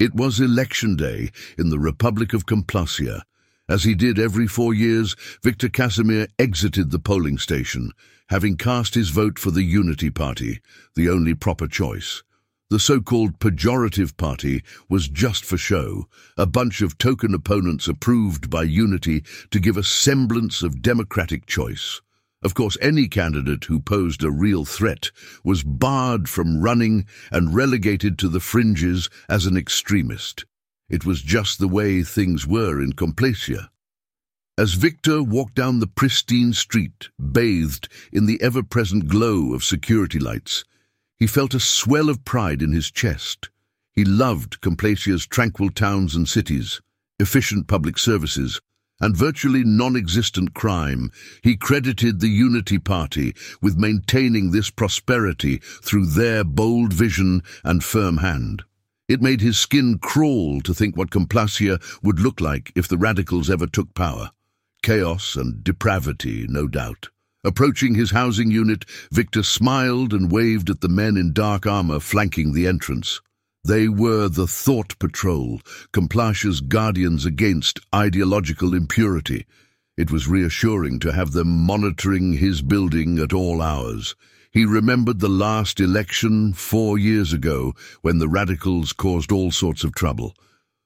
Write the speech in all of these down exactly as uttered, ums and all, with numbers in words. It was election day in the Republic of Complacia. As he did every four years, Victor Casimir exited the polling station, having cast his vote for the Unity Party, the only proper choice. The so-called pejorative party was just for show, a bunch of token opponents approved by Unity to give a semblance of democratic choice. Of course, any candidate who posed a real threat was barred from running and relegated to the fringes as an extremist. It was just the way things were in Complacia. As Victor walked down the pristine street, bathed in the ever-present glow of security lights, he felt a swell of pride in his chest. He loved Complacia's tranquil towns and cities, efficient public services, and virtually non-existent crime. He credited the Unity Party with maintaining this prosperity through their bold vision and firm hand. It made his skin crawl to think what Complacia would look like if the radicals ever took power. Chaos and depravity, no doubt. Approaching his housing unit, Victor smiled and waved at the men in dark armor flanking the entrance. They were the Thought Patrol, Complacia's guardians against ideological impurity. It was reassuring to have them monitoring his building at all hours. He remembered the last election four years ago when the radicals caused all sorts of trouble.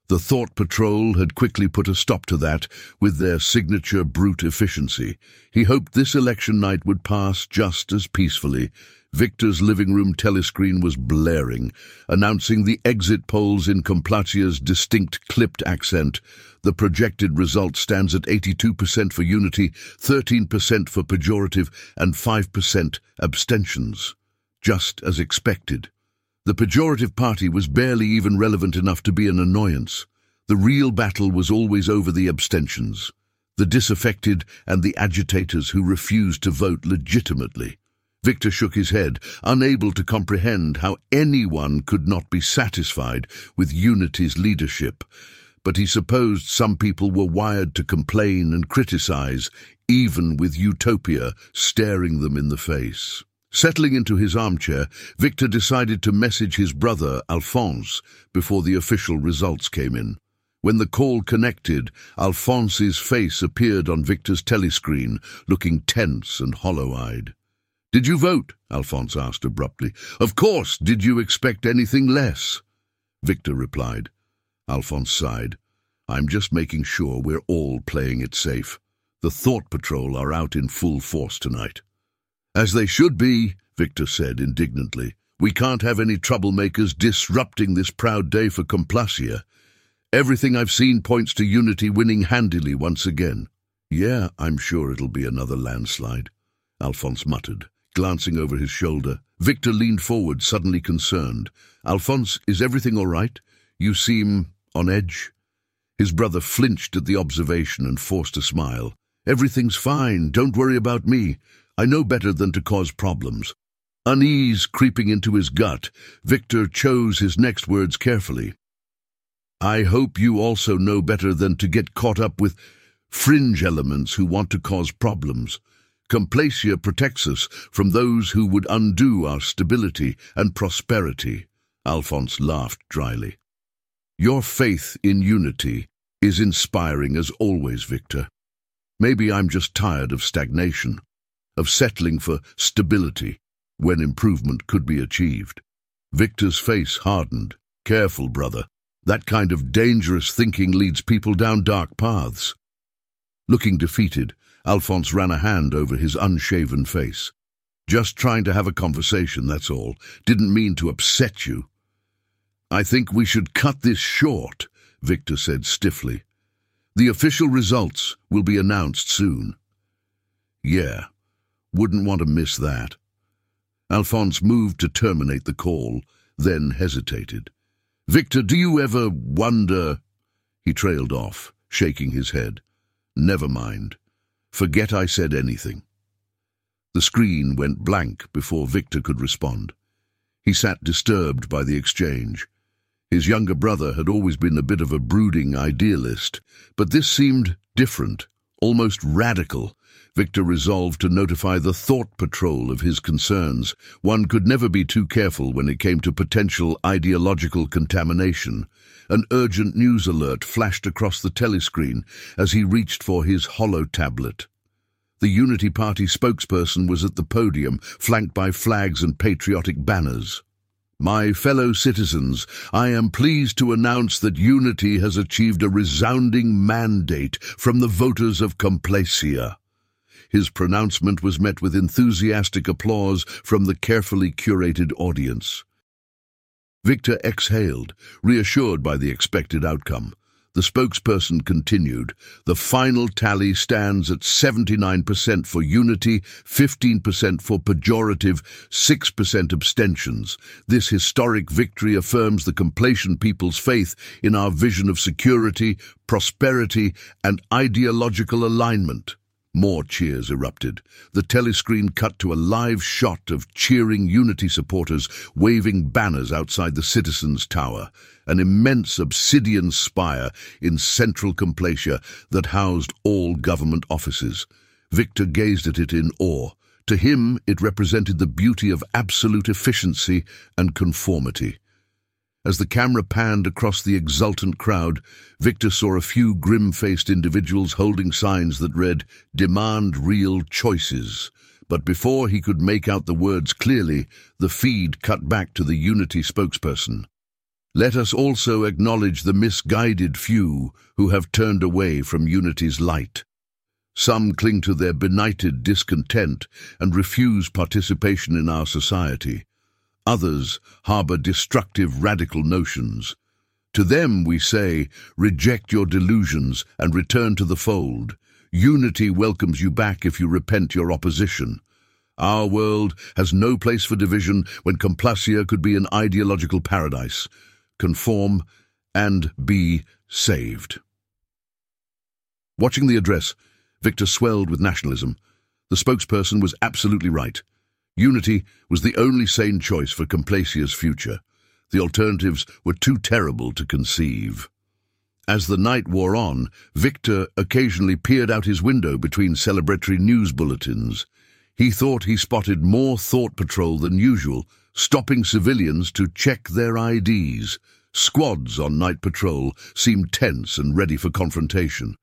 The Thought Patrol had quickly put a stop to that with their signature brute efficiency. He hoped this election night would pass just as peacefully. Victor's living room telescreen was blaring, announcing the exit polls in Complacia's distinct clipped accent. The projected result stands at eighty-two percent for Unity, thirteen percent for pejorative, and five percent abstentions, just as expected. The pejorative party was barely even relevant enough to be an annoyance. The real battle was always over the abstentions, the disaffected and the agitators who refused to vote legitimately. Victor shook his head, unable to comprehend how anyone could not be satisfied with Unity's leadership. But he supposed some people were wired to complain and criticize, even with utopia staring them in the face. Settling into his armchair, Victor decided to message his brother, Alphonse, before the official results came in. When the call connected, Alphonse's face appeared on Victor's telescreen, looking tense and hollow-eyed. "Did you vote?" Alphonse asked abruptly. "Of course! Did you expect anything less?" Victor replied. Alphonse sighed. "I'm just making sure we're all playing it safe. The Thought Patrol are out in full force tonight." "As they should be," Victor said indignantly. "We can't have any troublemakers disrupting this proud day for Complacia. Everything I've seen points to Unity winning handily once again." "Yeah, I'm sure it'll be another landslide," Alphonse muttered, glancing over his shoulder. Victor leaned forward, suddenly concerned. "Alphonse, is everything all right? You seem on edge." His brother flinched at the observation and forced a smile. "Everything's fine. Don't worry about me. I know better than to cause problems." Unease creeping into his gut, Victor chose his next words carefully. "I hope you also know better than to get caught up with fringe elements who want to cause problems. Complacia protects us from those who would undo our stability and prosperity." Alphonse laughed dryly. "Your faith in Unity is inspiring as always, Victor. Maybe I'm just tired of stagnation, of settling for stability when improvement could be achieved." Victor's face hardened. "Careful, brother. That kind of dangerous thinking leads people down dark paths." Looking defeated, Alphonse ran a hand over his unshaven face. "Just trying to have a conversation, that's all. Didn't mean to upset you." "I think we should cut this short," Victor said stiffly. "The official results will be announced soon." "Yeah, wouldn't want to miss that." Alphonse moved to terminate the call, then hesitated. "Victor, do you ever wonder—" He trailed off, shaking his head. "Never mind. Forget I said anything." The screen went blank before Victor could respond. He sat disturbed by the exchange. His younger brother had always been a bit of a brooding idealist, but this seemed different, Almost radical, Victor resolved to notify the Thought Patrol of his concerns. One could never be too careful when it came to potential ideological contamination. An urgent news alert flashed across the telescreen as he reached for his holo-tablet. The Unity Party spokesperson was at the podium, flanked by flags and patriotic banners. "My fellow citizens, I am pleased to announce that Unity has achieved a resounding mandate from the voters of Complacia." His pronouncement was met with enthusiastic applause from the carefully curated audience. Victor exhaled, reassured by the expected outcome. The spokesperson continued, "The final tally stands at seventy-nine percent for Unity, fifteen percent for pejorative, six percent abstentions. This historic victory affirms the Complacian people's faith in our vision of security, prosperity, and ideological alignment." More cheers erupted. The telescreen cut to a live shot of cheering Unity supporters waving banners outside the Citizens Tower, an immense obsidian spire in central Complacia that housed all government offices. Victor gazed at it in awe. To him, it represented the beauty of absolute efficiency and conformity. As the camera panned across the exultant crowd, Victor saw a few grim-faced individuals holding signs that read, "Demand real choices." But before he could make out the words clearly, the feed cut back to the Unity spokesperson. "Let us also acknowledge the misguided few who have turned away from Unity's light. Some cling to their benighted discontent and refuse participation in our society. Others harbor destructive radical notions. To them we say, reject your delusions and return to the fold. Unity welcomes you back if you repent your opposition. Our world has no place for division when Complacia could be an ideological paradise. Conform and be saved." Watching the address, Victor swelled with nationalism. The spokesperson was absolutely right. Unity was the only sane choice for Complacia's future. The alternatives were too terrible to conceive. As the night wore on, Victor occasionally peered out his window between celebratory news bulletins. He thought he spotted more Thought Patrol than usual, stopping civilians to check their I Ds. Squads on night patrol seemed tense and ready for confrontation.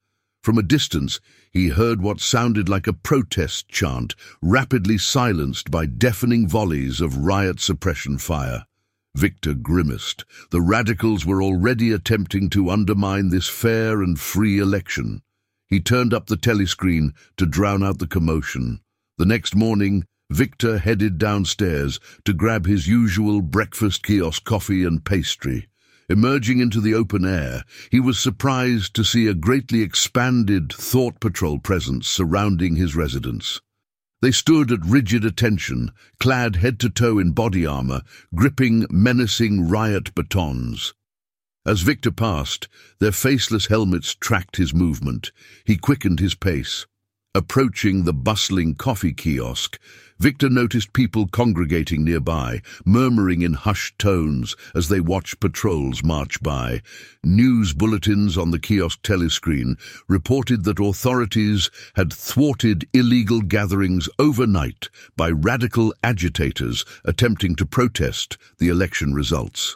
From a distance, he heard what sounded like a protest chant, rapidly silenced by deafening volleys of riot suppression fire. Victor grimaced. The radicals were already attempting to undermine this fair and free election. He turned up the telescreen to drown out the commotion. The next morning, Victor headed downstairs to grab his usual breakfast kiosk coffee and pastry. Emerging into the open air, he was surprised to see a greatly expanded Thought Patrol presence surrounding his residence. They stood at rigid attention, clad head to toe in body armor, gripping menacing riot batons. As Victor passed, their faceless helmets tracked his movement. He quickened his pace. Approaching the bustling coffee kiosk, Victor noticed people congregating nearby, murmuring in hushed tones as they watched patrols march by. News bulletins on the kiosk telescreen reported that authorities had thwarted illegal gatherings overnight by radical agitators attempting to protest the election results.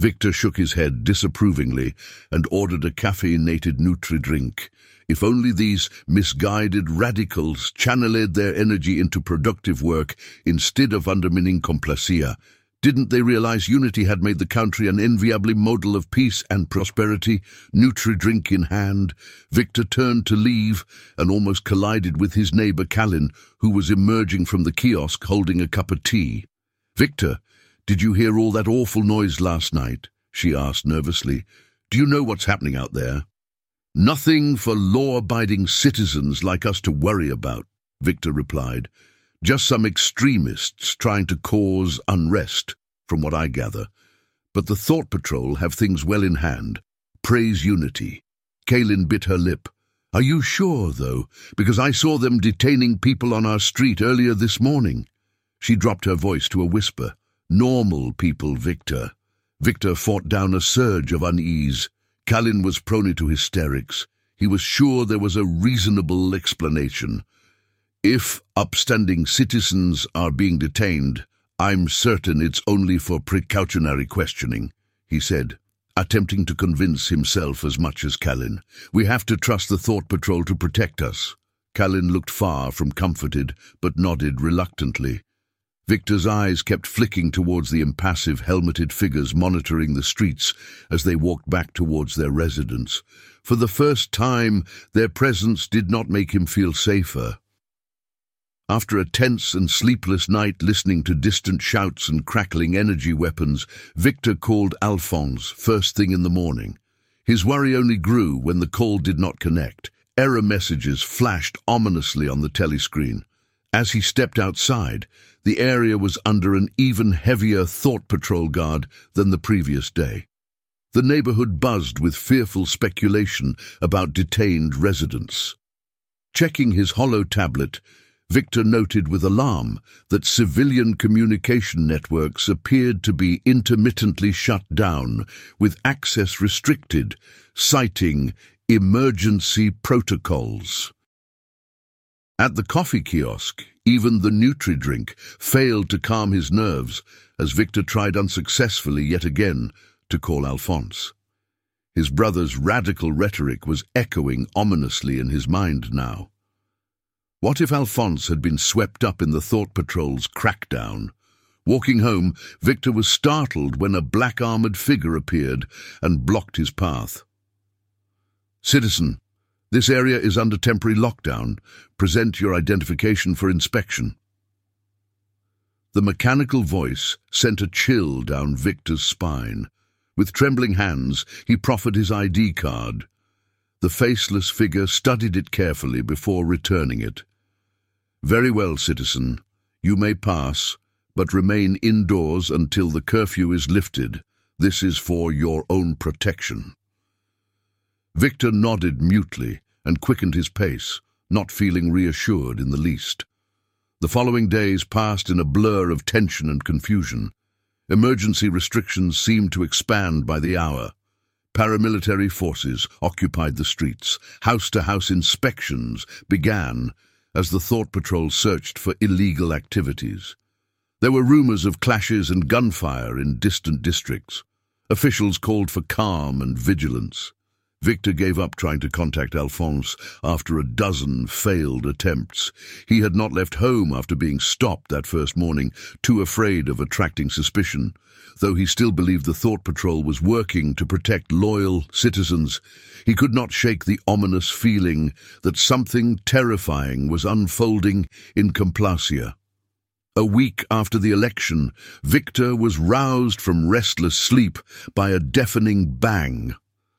Victor shook his head disapprovingly and ordered a caffeinated Nutri-drink. If only these misguided radicals channeled their energy into productive work instead of undermining Complacia. Didn't they realize Unity had made the country an enviable model of peace and prosperity? Nutri-drink in hand, Victor turned to leave and almost collided with his neighbor Callan, who was emerging from the kiosk holding a cup of tea. "Victor, did you hear all that awful noise last night?" she asked nervously. "Do you know what's happening out there?" "Nothing for law-abiding citizens like us to worry about," Victor replied. "Just some extremists trying to cause unrest, from what I gather. But the Thought Patrol have things well in hand. Praise Unity." Kaylin bit her lip. "Are you sure, though? Because I saw them detaining people on our street earlier this morning." She dropped her voice to a whisper. "Normal people, Victor." Victor fought down a surge of unease. Callan was prone to hysterics. he was sure there was a reasonable explanation. If upstanding citizens are being detained, I'm certain it's only for precautionary questioning, he said, attempting to convince himself as much as Callan. We have to trust the Thought Patrol to protect us. Callan looked far from comforted, but nodded reluctantly. Victor's eyes kept flicking towards the impassive, helmeted figures monitoring the streets as they walked back towards their residence. For the first time, their presence did not make him feel safer. After a tense and sleepless night listening to distant shouts and crackling energy weapons, Victor called Alphonse first thing in the morning. His worry only grew when the call did not connect. Error messages flashed ominously on the telescreen. As he stepped outside, the area was under an even heavier Thought Patrol guard than the previous day. The neighborhood buzzed with fearful speculation about detained residents. Checking his hollow tablet, Victor noted with alarm that civilian communication networks appeared to be intermittently shut down, with access restricted, citing emergency protocols. At the coffee kiosk, even the Nutri-Drink failed to calm his nerves as Victor tried unsuccessfully yet again to call Alphonse. His brother's radical rhetoric was echoing ominously in his mind now. What if Alphonse had been swept up in the Thought Patrol's crackdown? Walking home, Victor was startled when a black-armored figure appeared and blocked his path. "Citizen, this area is under temporary lockdown. Present your identification for inspection." The mechanical voice sent a chill down Victor's spine. With trembling hands, he proffered his I D card. The faceless figure studied it carefully before returning it. "Very well, citizen. You may pass, but remain indoors until the curfew is lifted. This is for your own protection." Victor nodded mutely and quickened his pace, not feeling reassured in the least. The following days passed in a blur of tension and confusion. Emergency restrictions seemed to expand by the hour. Paramilitary forces occupied the streets. House-to-house inspections began as the Thought Patrol searched for illegal activities. There were rumors of clashes and gunfire in distant districts. Officials called for calm and vigilance. Victor gave up trying to contact Alphonse after a dozen failed attempts. He had not left home after being stopped that first morning, too afraid of attracting suspicion. Though he still believed the Thought Patrol was working to protect loyal citizens, he could not shake the ominous feeling that something terrifying was unfolding in Complacia. A week after the election, Victor was roused from restless sleep by a deafening bang.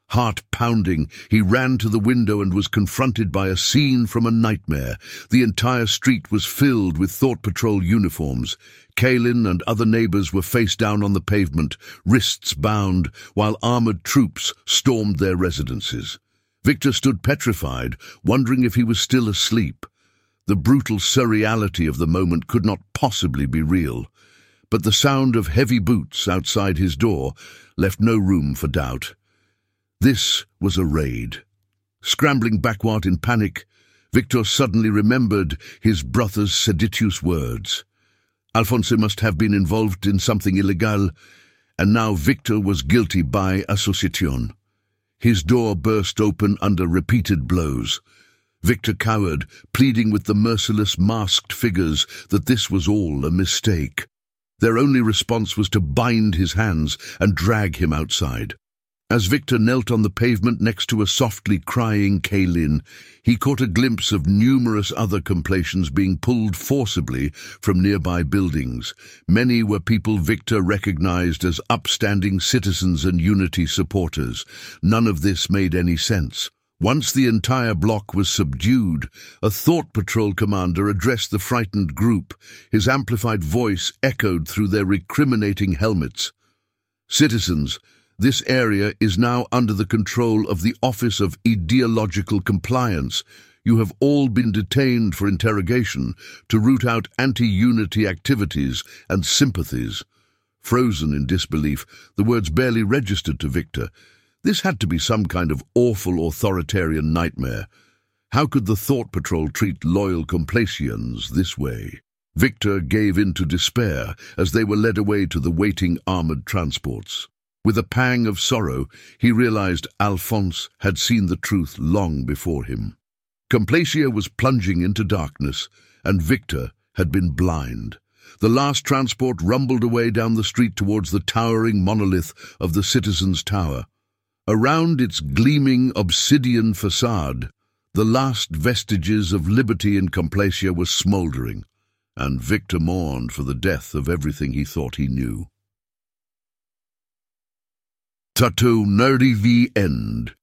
Heart pounding, he ran to the window and was confronted by a scene from a nightmare. The entire street was filled with Thought Patrol uniforms. Kalin and other neighbors were face down on the pavement, wrists bound, while armored troops stormed their residences. Victor stood petrified, wondering if he was still asleep. The brutal surreality of the moment could not possibly be real, but the sound of heavy boots outside his door left no room for doubt. This was a raid. Scrambling backward in panic, Victor suddenly remembered his brother's seditious words. Alphonse must have been involved in something illegal, and now Victor was guilty by association. His door burst open under repeated blows. Victor cowered, pleading with the merciless masked figures that this was all a mistake. Their only response was to bind his hands and drag him outside. As Victor knelt on the pavement next to a softly crying Kalin, he caught a glimpse of numerous other Complacians being pulled forcibly from nearby buildings. Many were people Victor recognized as upstanding citizens and Unity supporters. None of this made any sense. Once the entire block was subdued, a Thought Patrol commander addressed the frightened group. His amplified voice echoed through their recriminating helmets. "Citizens, this area is now under the control of the Office of Ideological Compliance. You have all been detained for interrogation to root out anti-unity activities and sympathies." Frozen in disbelief, the words barely registered to Victor. This had to be some kind of awful authoritarian nightmare. How could the Thought Patrol treat loyal Complacians this way? Victor gave in to despair as they were led away to the waiting armored transports. With a pang of sorrow, he realized Alphonse had seen the truth long before him. Complacia was plunging into darkness, and Victor had been blind. The last transport rumbled away down the street towards the towering monolith of the Citizens Tower. Around its gleaming obsidian facade, the last vestiges of liberty in Complacia were smouldering, and Victor mourned for the death of everything he thought he knew. Tattoo nerdy the end.